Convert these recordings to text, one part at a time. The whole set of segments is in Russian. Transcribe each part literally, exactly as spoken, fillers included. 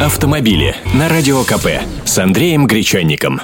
Автомобили на Радио КП с Андреем Гречанником.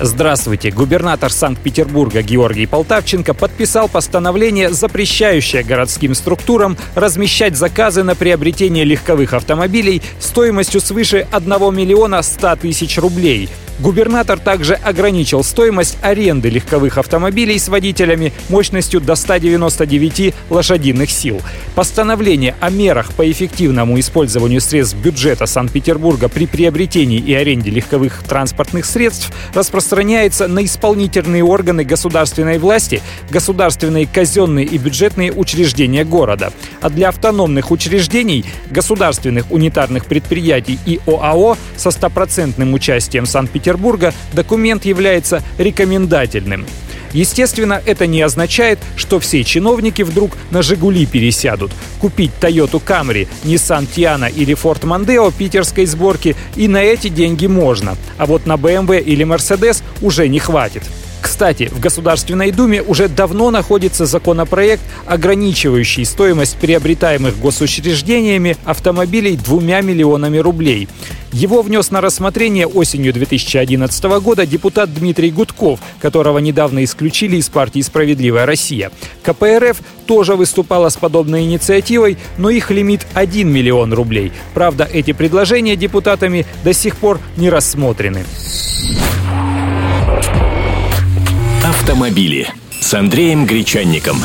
Здравствуйте. Губернатор Санкт-Петербурга Георгий Полтавченко подписал постановление, запрещающее городским структурам размещать заказы на приобретение легковых автомобилей стоимостью свыше одного миллиона ста тысяч рублей. Губернатор также ограничил стоимость аренды легковых автомобилей с водителями мощностью до ста девяноста девяти лошадиных сил. Постановление о мерах по эффективному использованию средств бюджета Санкт-Петербурга при приобретении и аренде легковых транспортных средств распространяется на исполнительные органы государственной власти, государственные казенные и бюджетные учреждения города. А для автономных учреждений, государственных унитарных предприятий и ОАО со стопроцентным участием Санкт-Петербурга документ является рекомендательным. Естественно, это не означает, что все чиновники вдруг на «Жигули» пересядут. Купить Toyota Camry, Nissan Tiana или Ford Mondeo питерской сборки и на эти деньги можно, а вот на бэ эм вэ или Mercedes уже не хватит. Кстати, в Государственной Думе уже давно находится законопроект, ограничивающий стоимость приобретаемых госучреждениями автомобилей двумя миллионами рублей. Его внес на рассмотрение осенью две тысячи одиннадцатого года депутат Дмитрий Гудков, которого недавно исключили из партии «Справедливая Россия». ка пэ эр эф тоже выступала с подобной инициативой, но их лимит один миллион рублей. Правда, эти предложения депутатами до сих пор не рассмотрены. Автомобили с Андреем Гречанником.